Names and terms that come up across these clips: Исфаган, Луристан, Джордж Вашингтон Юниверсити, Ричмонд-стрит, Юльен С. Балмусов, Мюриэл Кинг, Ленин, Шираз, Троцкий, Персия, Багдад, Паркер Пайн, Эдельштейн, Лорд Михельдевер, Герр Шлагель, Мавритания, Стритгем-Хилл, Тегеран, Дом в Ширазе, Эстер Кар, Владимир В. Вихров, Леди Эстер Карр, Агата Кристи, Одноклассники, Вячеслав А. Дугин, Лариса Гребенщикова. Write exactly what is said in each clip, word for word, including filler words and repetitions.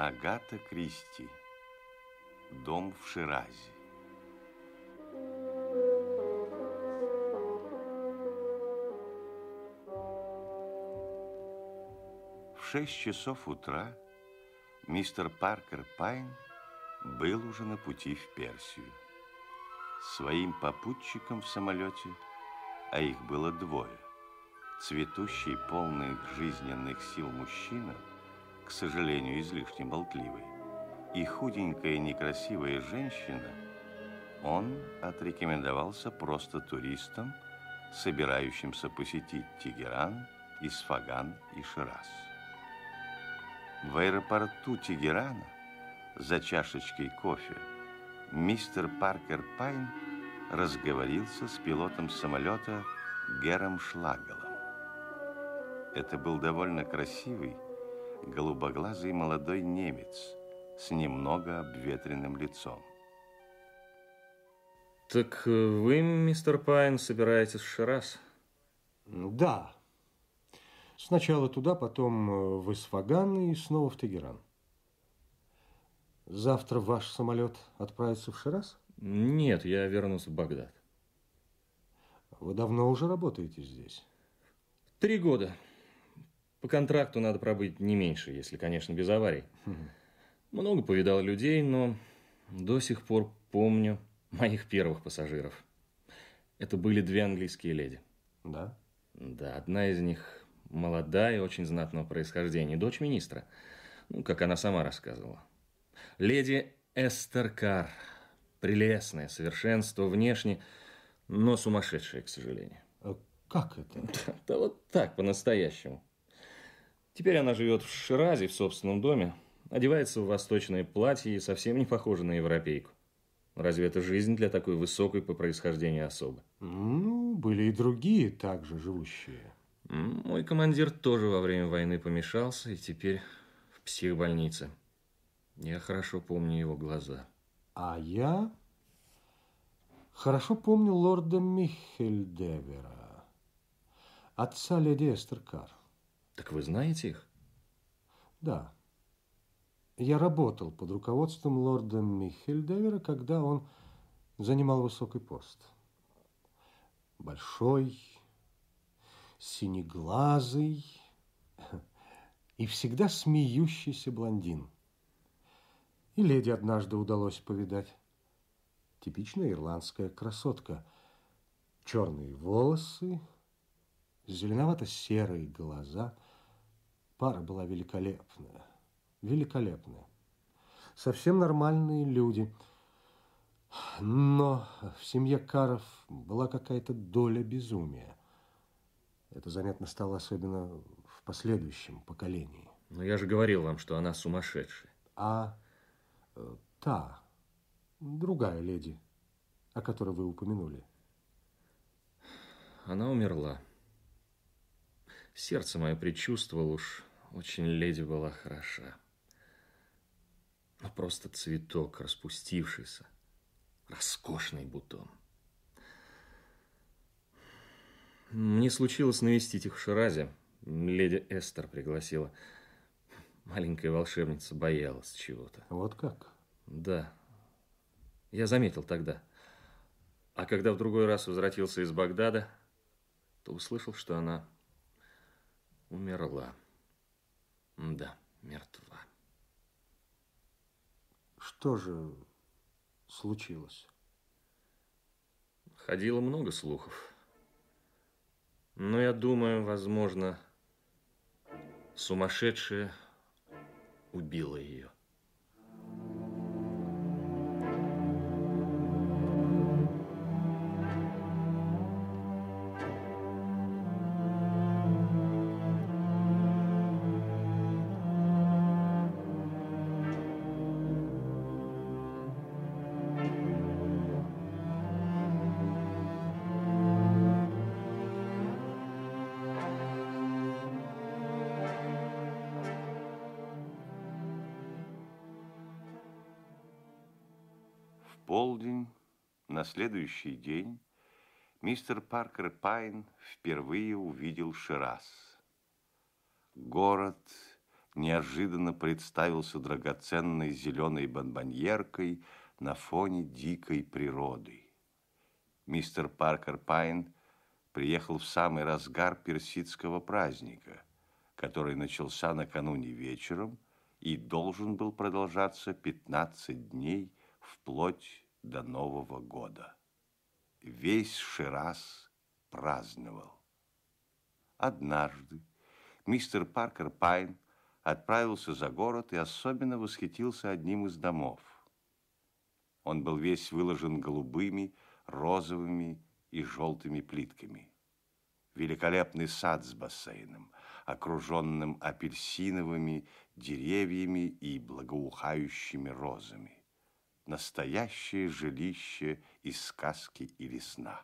Агата Кристи. Дом в Ширазе. В шесть часов утра мистер Паркер Пайн был уже на пути в Персию. Своим попутчиком в самолете, а их было двое, цветущий, полный жизненных сил мужчина, к сожалению, излишне болтливый, и худенькая некрасивая женщина, он отрекомендовался просто туристам, собирающимся посетить Тегеран, Исфаган и Шираз. В аэропорту Тегерана за чашечкой кофе мистер Паркер Пайн разговорился с пилотом самолета Герром Шлагелем. Это был довольно красивый, голубоглазый молодой немец с немного обветренным лицом. Так вы, мистер Пайн, собираетесь в Шираз? Да. Сначала туда, потом в Исфаган и снова в Тегеран. Завтра ваш самолет отправится в Шираз? Нет, я вернусь в Багдад. Вы давно уже работаете здесь? Три года. По контракту надо пробыть не меньше, если, конечно, без аварий. Хм. Много повидал людей, но до сих пор помню моих первых пассажиров. Это были две английские леди. Да? Да, одна из них молодая, очень знатного происхождения, дочь министра. Ну, как она сама рассказывала. Леди Эстер Карр. Прелестное совершенство внешне, но сумасшедшее, к сожалению. А как это? Да, да вот так, по-настоящему. Теперь она живет в Ширазе, в собственном доме, одевается в восточное платье и совсем не похожа на европейку. Разве это жизнь для такой высокой по происхождению особы? Ну, были и другие также живущие. Мой командир тоже во время войны помешался и теперь в психбольнице. Я хорошо помню его глаза. А я хорошо помню лорда Михельдевера, отца леди Эстер Карр. Так вы знаете их? Да. Я работал под руководством лорда Михельдевера, когда он занимал высокий пост. Большой, синеглазый и всегда смеющийся блондин. И леди однажды удалось повидать. Типичная ирландская красотка. Черные волосы, зеленовато-серые глаза. Пара была великолепная. Великолепная. Совсем нормальные люди. Но в семье Карров была какая-то доля безумия. Это заметно стало особенно в последующем поколении. Но я же говорил вам, что она сумасшедшая. А... Та, другая леди, о которой вы упомянули. Она умерла. Сердце мое предчувствовало, уж очень леди была хороша. Но просто цветок, распустившийся, роскошный бутон. Мне случилось навестить их в Ширазе. Леди Эстер пригласила. Маленькая волшебница боялась чего-то. Вот как? Да. Я заметил тогда. А когда в другой раз возвратился из Багдада, то услышал, что она умерла. Да, мертва. Что же случилось? Ходило много слухов. Но я думаю, возможно, сумасшедшая убила ее. Полдень, на следующий день, мистер Паркер Пайн впервые увидел Шираз. Город, неожиданно представился драгоценной зеленой бонбоньеркой на фоне дикой природы. Мистер Паркер Пайн приехал в самый разгар персидского праздника, который начался накануне вечером и должен был продолжаться пятнадцать дней вплоть до Нового года. Весь Шираз праздновал. Однажды мистер Паркер Пайн отправился за город и особенно восхитился одним из домов. Он был весь выложен голубыми, розовыми и желтыми плитками. Великолепный сад с бассейном, окруженным апельсиновыми деревьями и благоухающими розами. Настоящее жилище из сказки или сна.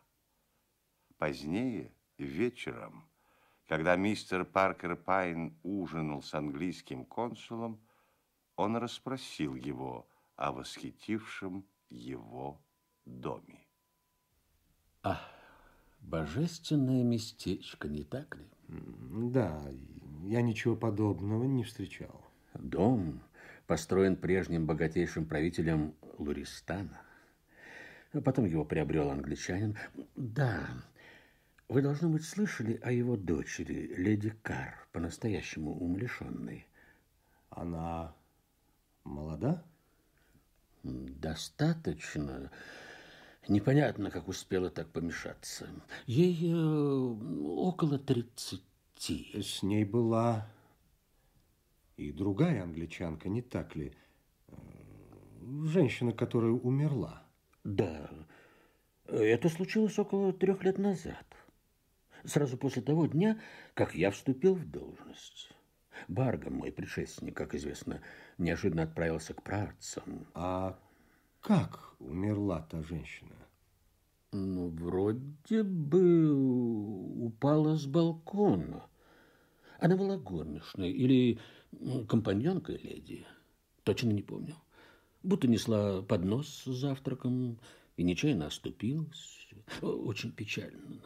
Позднее, вечером, когда мистер Паркер Пайн ужинал с английским консулом, он расспросил его о восхитившем его доме. А, божественное местечко, не так ли? Да, я ничего подобного не встречал. Дом построен прежним богатейшим правителем Луристана. Потом его приобрел англичанин. Да, вы, должно быть, слышали о его дочери, леди Карр, по-настоящему умалишенной. Она молода? Достаточно. Непонятно, как успела так помешаться. Ей э, около тридцати. С ней была и другая англичанка, не так ли? Женщина, которая умерла. Да, это случилось около трех лет назад. Сразу после того дня, как я вступил в должность. Баргом, мой предшественник, как известно, неожиданно отправился к праотцам. А как умерла та женщина? Ну, вроде бы упала с балкона. Она была горничной или компаньонкой леди. Точно не помню. Будто несла поднос с завтраком и нечаянно оступилась. Очень печально.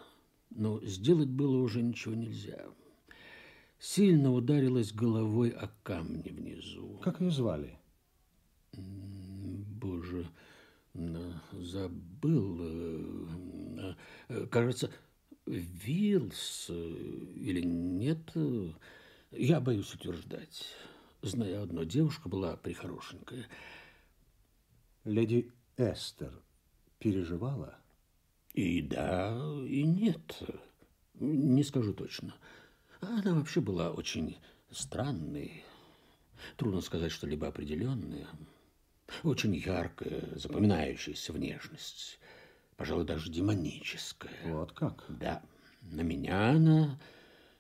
Но сделать было уже ничего нельзя. Сильно ударилась головой о камни внизу. Как ее звали? Боже, забыл. Кажется, Вилс или нет? Я боюсь утверждать. Знаю одно, девушка была прихорошенькая. Леди Эстер переживала? И да, и нет. Не скажу точно. Она вообще была очень странной. Трудно сказать что-либо определенное. Очень яркая, запоминающаяся внешность. Пожалуй, даже демоническая. Вот как? Да. На меня она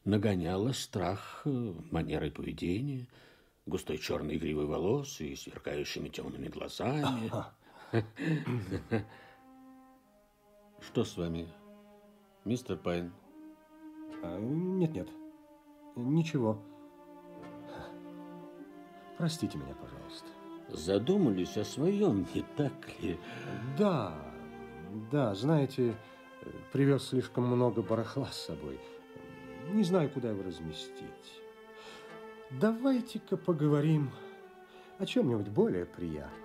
нагоняла страх манерой поведения, густой черной гривой волос и сверкающими темными глазами. Что с вами, мистер Пайн? Нет-нет, ничего. Простите меня, пожалуйста. Задумались о своем, не так ли? Да, да, знаете, привез слишком много барахла с собой. Не знаю, куда его разместить. Давайте-ка поговорим о чем-нибудь более приятном.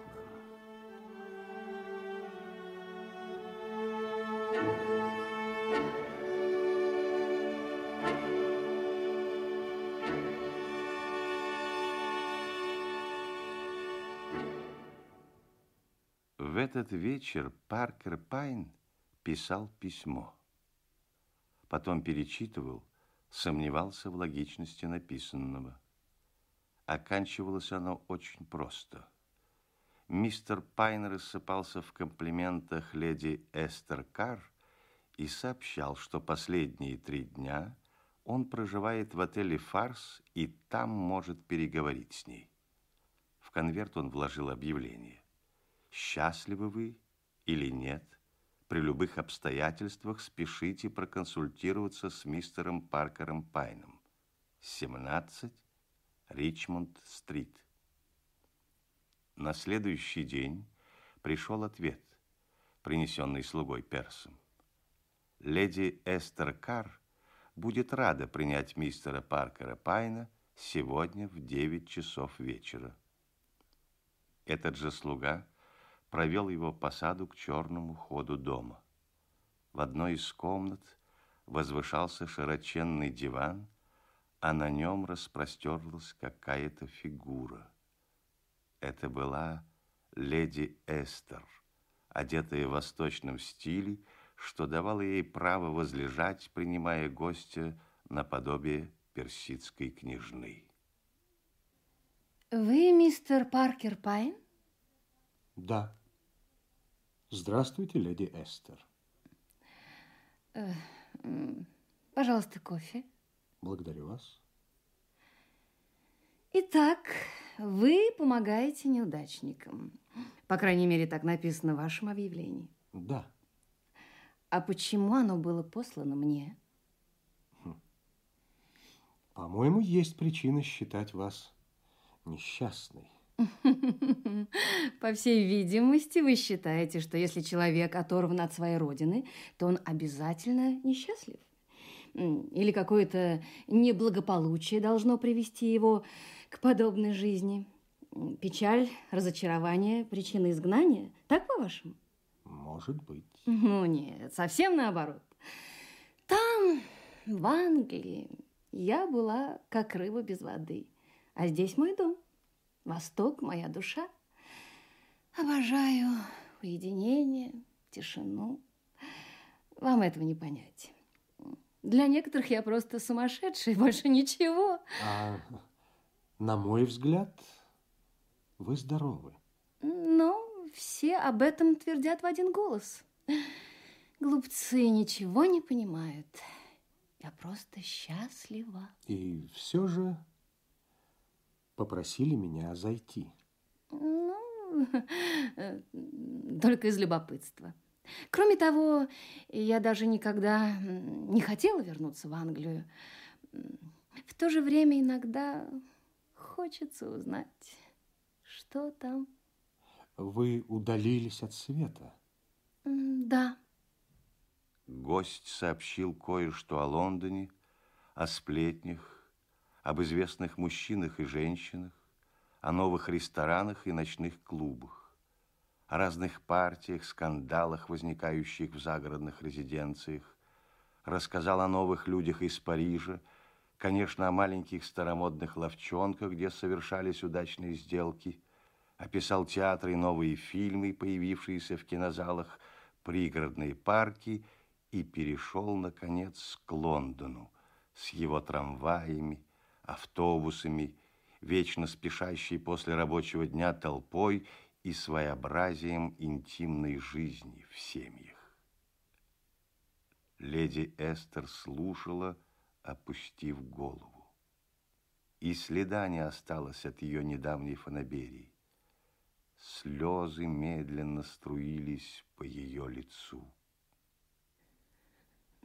В этот вечер Паркер Пайн писал письмо. Потом перечитывал, сомневался в логичности написанного. Оканчивалось оно очень просто. Мистер Пайн рассыпался в комплиментах леди Эстер Карр и сообщал, что последние три дня он проживает в отеле «Фарс» и там может переговорить с ней. В конверт он вложил объявление. Счастливы вы или нет, при любых обстоятельствах спешите проконсультироваться с мистером Паркером Пайном. семнадцать, Ричмонд-стрит. На следующий день пришел ответ, принесенный слугой Персом. Леди Эстер Карр будет рада принять мистера Паркера Пайна сегодня в девять часов вечера. Этот же слуга провел его по саду к черному ходу дома. В одной из комнат возвышался широченный диван, а на нем распростерлась какая-то фигура. Это была леди Эстер, одетая в восточном стиле, что давало ей право возлежать, принимая гостя наподобие персидской княжны. Вы мистер Паркер Пайн? Да. Здравствуйте, леди Эстер. Пожалуйста, кофе. Благодарю вас. Итак, вы помогаете неудачникам. По крайней мере, так написано в вашем объявлении. Да. А почему оно было послано мне? Хм. По-моему, есть причина считать вас несчастной. По всей видимости, вы считаете, что если человек оторван от своей родины, то он обязательно несчастлив. Или какое-то неблагополучие должно привести его к подобной жизни. Печаль, разочарование, причина изгнания. Так, по-вашему? Может быть. Ну, нет, совсем наоборот. Там, в Англии, я была как рыба без воды. А здесь мой дом. Восток, моя душа. Обожаю уединение, тишину. Вам этого не понять. Для некоторых я просто сумасшедшая, больше ничего. А, на мой взгляд, вы здоровы. Но все об этом твердят в один голос. Глупцы ничего не понимают. Я просто счастлива. И все же попросили меня зайти. Ну, только из любопытства. Кроме того, я даже никогда не хотела вернуться в Англию. В то же время иногда хочется узнать, что там. Вы удалились от света? Да. Гость сообщил кое-что о Лондоне, о сплетнях, об известных мужчинах и женщинах, о новых ресторанах и ночных клубах, о разных партиях, скандалах, возникающих в загородных резиденциях, рассказал о новых людях из Парижа, конечно, о маленьких старомодных лавчонках, где совершались удачные сделки, описал театры и новые фильмы, появившиеся в кинозалах, пригородные парки, и перешел, наконец, к Лондону с его трамваями, автобусами, вечно спешащей после рабочего дня толпой и своеобразием интимной жизни в семьях. Леди Эстер слушала, опустив голову. И следа не осталось от ее недавней фанаберии. Слезы медленно струились по ее лицу.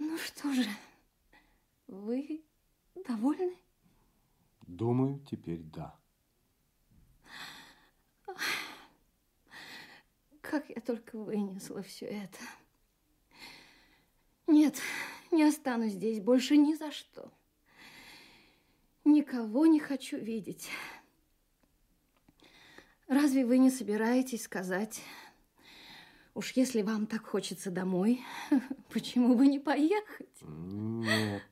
Ну что же, вы довольны? Думаю, теперь да. Как я только вынесла все это. Нет, не останусь здесь больше ни за что. Никого не хочу видеть. Разве вы не собираетесь сказать, уж если вам так хочется домой, почему бы не поехать? Нет,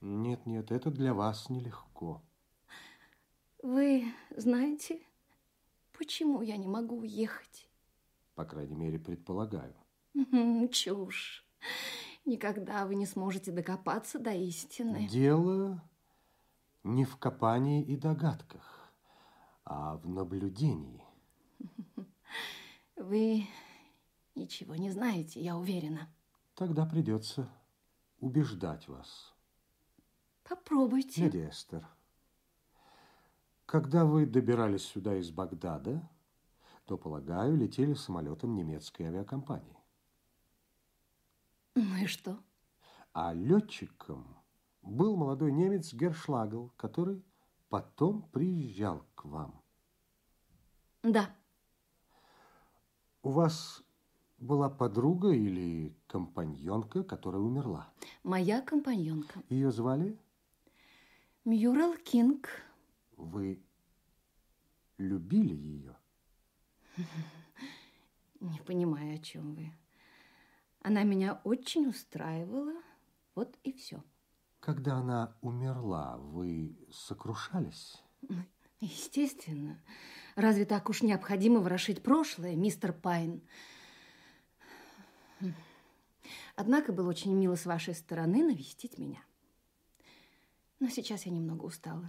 нет, нет, это для вас нелегко. Вы знаете, почему я не могу уехать? По крайней мере, предполагаю. Чушь. Никогда вы не сможете докопаться до истины. Дело не в копании и догадках, а в наблюдении. Вы ничего не знаете, я уверена. Тогда придется убеждать вас. Попробуйте. Леди Эстер, когда вы добирались сюда из Багдада, то, полагаю, летели самолетом немецкой авиакомпании. Ну и что? А летчиком был молодой немец Герр Шлагель, который потом приезжал к вам. Да. У вас была подруга или компаньонка, которая умерла? Моя компаньонка. Ее звали? Мюриэл Кинг. Вы любили ее? Не понимаю, о чем вы. Она меня очень устраивала. Вот и все. Когда она умерла, вы сокрушались? Естественно. Разве так уж необходимо ворошить прошлое, мистер Пайн? Однако было очень мило с вашей стороны навестить меня. Но сейчас я немного устала.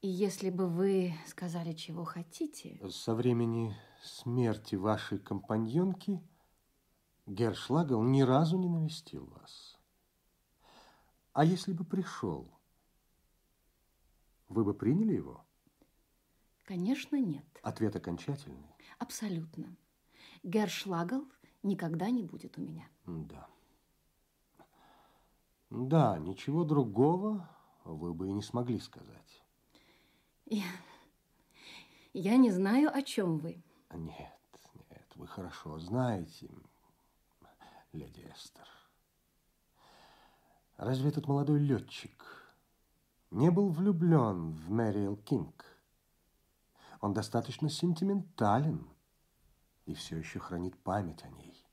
И если бы вы сказали, чего хотите... Со времени смерти вашей компаньонки Герр Шлагель ни разу не навестил вас. А если бы пришел, вы бы приняли его? Конечно, нет. Ответ окончательный? Абсолютно. Герр Шлагель никогда не будет у меня. Да. Да, ничего другого вы бы и не смогли сказать. Я, я не знаю, о чем вы. Нет, нет, вы хорошо знаете, леди Эстер. Разве этот молодой летчик не был влюблен в Мюриэл Кинг? Он достаточно сентиментален и все еще хранит память о ней.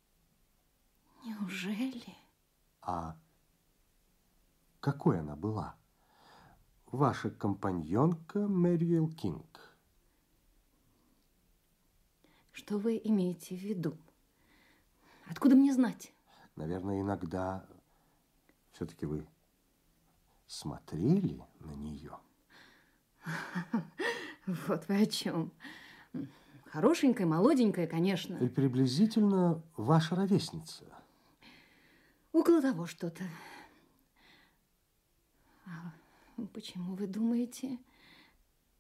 Неужели? А какой она была? Ваша компаньонка Мюриэл Кинг. Что вы имеете в виду? Откуда мне знать? Наверное, иногда... Все-таки вы смотрели на нее? Вот вы о чем. Хорошенькая, молоденькая, конечно. И приблизительно ваша ровесница. Около того что-то. А почему вы думаете,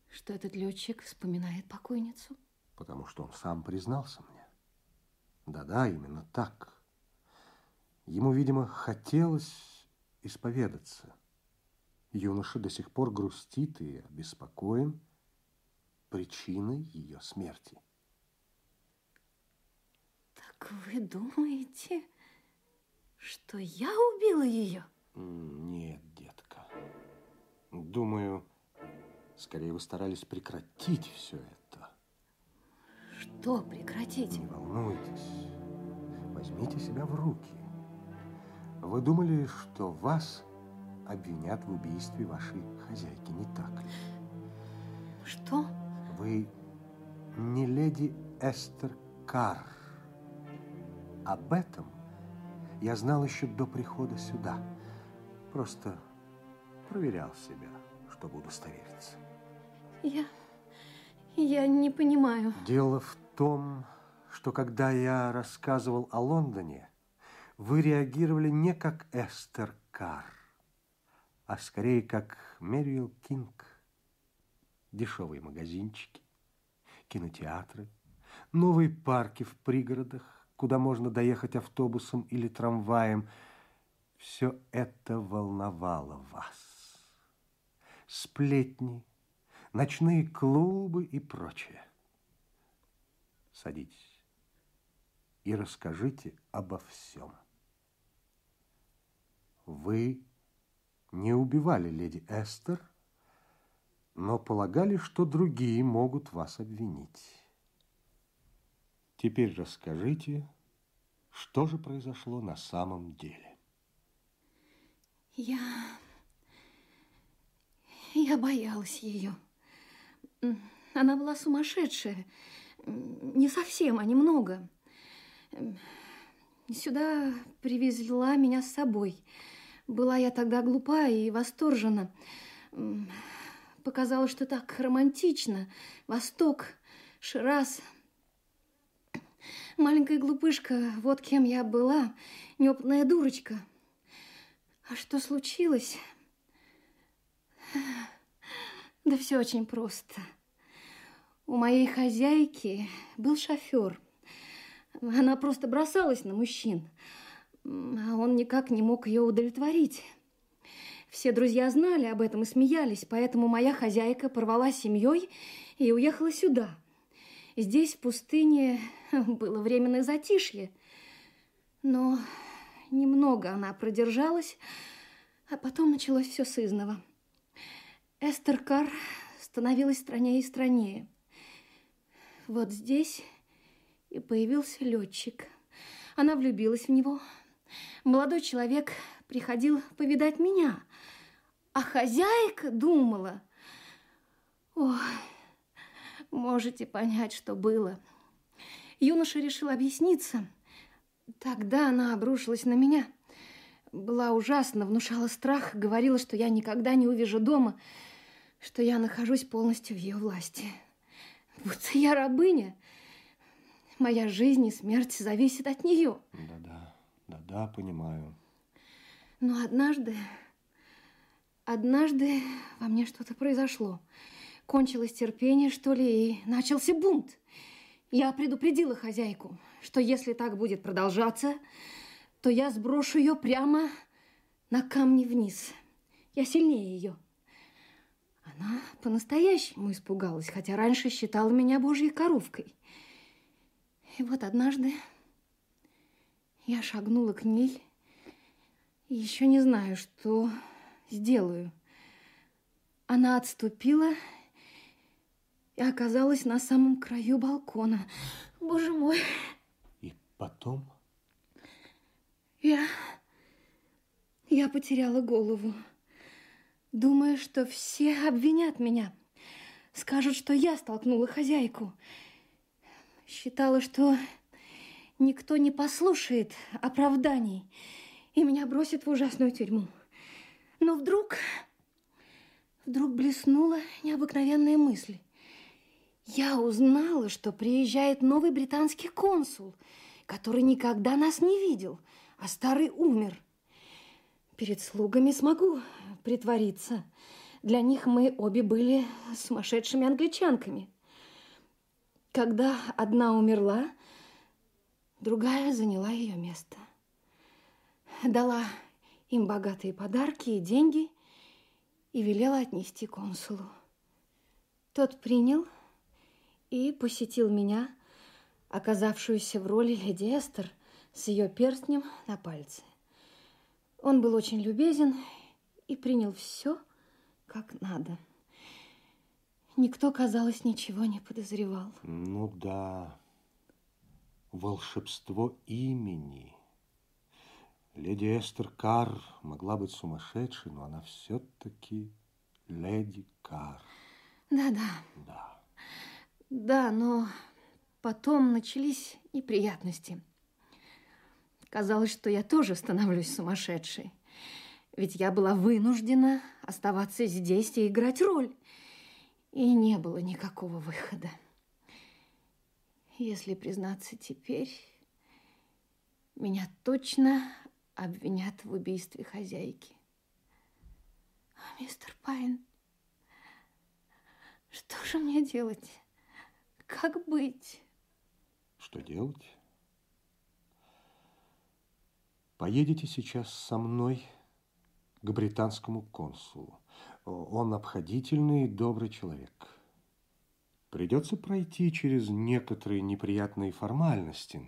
что этот летчик вспоминает покойницу? Потому что он сам признался мне. Да-да, именно так. Ему, видимо, хотелось... исповедаться. Юноша до сих пор грустит и обеспокоен причиной ее смерти. Так вы думаете, что я убила ее? Нет, детка. Думаю, скорее вы старались прекратить все это. Что прекратить? Не волнуйтесь. Возьмите себя в руки. Вы думали, что вас обвинят в убийстве вашей хозяйки, не так ли? Что? Вы не леди Эстер Карр. Об этом я знал еще до прихода сюда. Просто проверял себя, чтобы удостовериться. Я... я не понимаю. Дело в том, что когда я рассказывал о Лондоне, вы реагировали не как Эстер Карр, а скорее как Мюриэл Кинг. Дешевые магазинчики, кинотеатры, новые парки в пригородах, куда можно доехать автобусом или трамваем. Все это волновало вас. Сплетни, ночные клубы и прочее. Садитесь и расскажите обо всем. Вы не убивали леди Эстер, но полагали, что другие могут вас обвинить. Теперь расскажите, что же произошло на самом деле. Я... Я боялась ее. Она была сумасшедшая. Не совсем, а немного. Сюда привезла меня с собой. Была я тогда глупа и восторжена. Показалось, что так романтично. Восток, Шираз. Маленькая глупышка, вот кем я была. Неопытная дурочка. А что случилось? Да все очень просто. У моей хозяйки был шофер. Она просто бросалась на мужчин. А он никак не мог ее удовлетворить. Все друзья знали об этом и смеялись, поэтому моя хозяйка порвала семьей и уехала сюда. Здесь, в пустыне, было временное затишье. Но немного она продержалась, а потом началось все сызново. Эстер Карр становилась страннее и страннее. Вот здесь и появился летчик. Она влюбилась в него. Молодой человек приходил повидать меня, а хозяйка думала. Ой, можете понять, что было. Юноша решил объясниться. Тогда она обрушилась на меня. Была ужасна, внушала страх, говорила, что я никогда не увижу дома, что я нахожусь полностью в ее власти. Будто я рабыня. Моя жизнь и смерть зависят от нее. Да-да, да-да, понимаю. Но однажды, однажды во мне что-то произошло. Кончилось терпение, что ли, и начался бунт. Я предупредила хозяйку, что если так будет продолжаться, то я сброшу ее прямо на камни вниз. Я сильнее ее. Она по-настоящему испугалась, хотя раньше считала меня божьей коровкой. И вот однажды я шагнула к ней, и еще не знаю, что сделаю. Она отступила и оказалась на самом краю балкона. Боже мой! И потом... Я... я потеряла голову, думая, что все обвинят меня. Скажут, что я столкнула хозяйку. Считала, что никто не послушает оправданий и меня бросит в ужасную тюрьму. Но вдруг... вдруг блеснула необыкновенная мысль. Я узнала, что приезжает новый британский консул, который никогда нас не видел, а старый умер. Перед слугами смогу притвориться. Для них мы обе были сумасшедшими англичанками. Когда одна умерла, другая заняла ее место. Дала им богатые подарки и деньги и велела отнести консулу. Тот принял и посетил меня, оказавшуюся в роли леди Эстер, с ее перстнем на пальце. Он был очень любезен и принял все, как надо. Никто, казалось, ничего не подозревал. Ну да, волшебство имени. Леди Эстер Карр могла быть сумасшедшей, но она все-таки леди Карр. Да-да. Да. Да, но потом начались неприятности. Казалось, что я тоже становлюсь сумасшедшей. Ведь я была вынуждена оставаться здесь и играть роль. И не было никакого выхода. Если признаться теперь, меня точно обвинят в убийстве хозяйки. Мистер Пайн, что же мне делать? Как быть? Что делать? Поедете сейчас со мной к британскому консулу. Он обходительный и добрый человек. Придется пройти через некоторые неприятные формальности.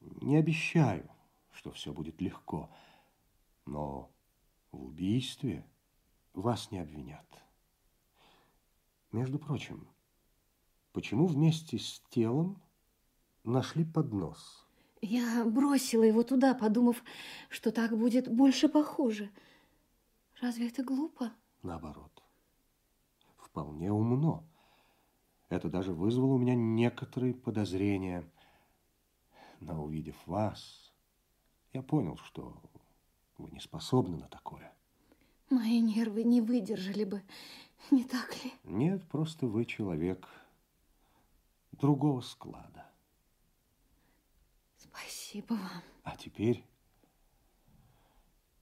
Не обещаю, что все будет легко, но в убийстве вас не обвинят. Между прочим, почему вместе с телом нашли поднос? Я бросила его туда, подумав, что так будет больше похоже. Разве это глупо? Наоборот. Вполне умно. Это даже вызвало у меня некоторые подозрения. Но, увидев вас, я понял, что вы не способны на такое. Мои нервы не выдержали бы, не так ли? Нет, просто вы человек другого склада. Спасибо вам. А теперь...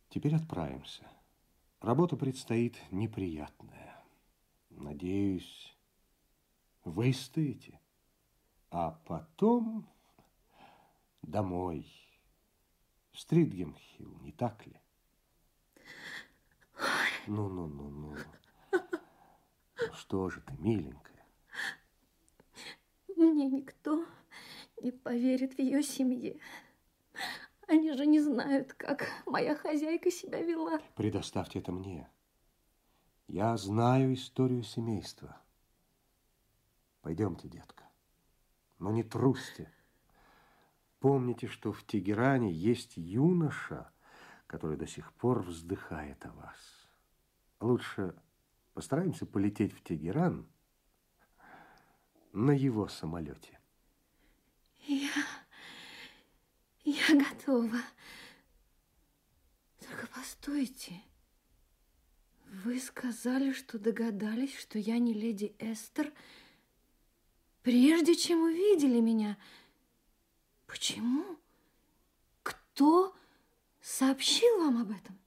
Теперь отправимся. Работа предстоит неприятная. Надеюсь, выстоите. А потом домой. В Стритгем-Хилл, не так ли? Ну-ну-ну-ну. Что же ты, миленькая? Мне никто... не поверит в ее семье. Они же не знают, как моя хозяйка себя вела. Предоставьте это мне. Я знаю историю семейства. Пойдемте, детка, но не трусьте. Помните, что в Тегеране есть юноша, который до сих пор вздыхает о вас. Лучше постараемся полететь в Тегеран на его самолете. Я... я готова. Только постойте. Вы сказали, что догадались, что я не леди Эстер, прежде чем увидели меня. Почему? Кто сообщил вам об этом?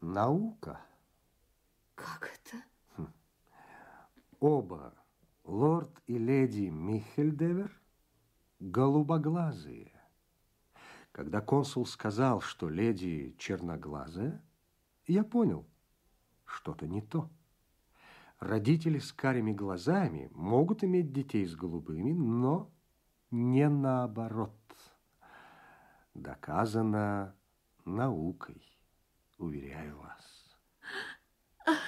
Наука. Как это? Хм. Оба, лорд и леди Михельдевер, голубоглазые. Когда консул сказал, что леди черноглазая, я понял, что-то не то. Родители с карими глазами могут иметь детей с голубыми, но не наоборот. Доказано наукой, уверяю вас.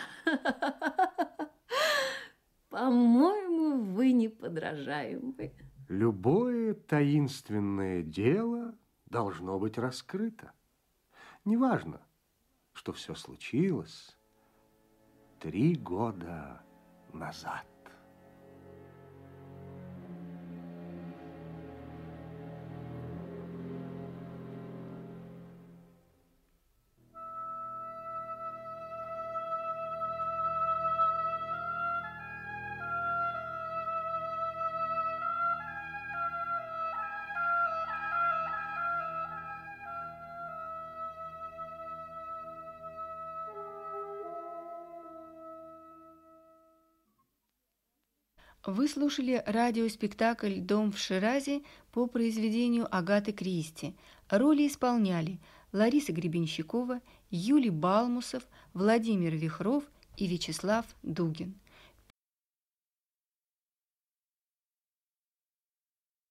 По-моему, вы неподражаемы. Любое таинственное дело должно быть раскрыто. Неважно, что все случилось три года назад. Вы слушали радиоспектакль «Дом в Ширазе» по произведению Агаты Кристи. Роли исполняли Лариса Гребенщикова, Юльен С. Балмусов, Владимир В. Вихров и Вячеслав А. Дугин.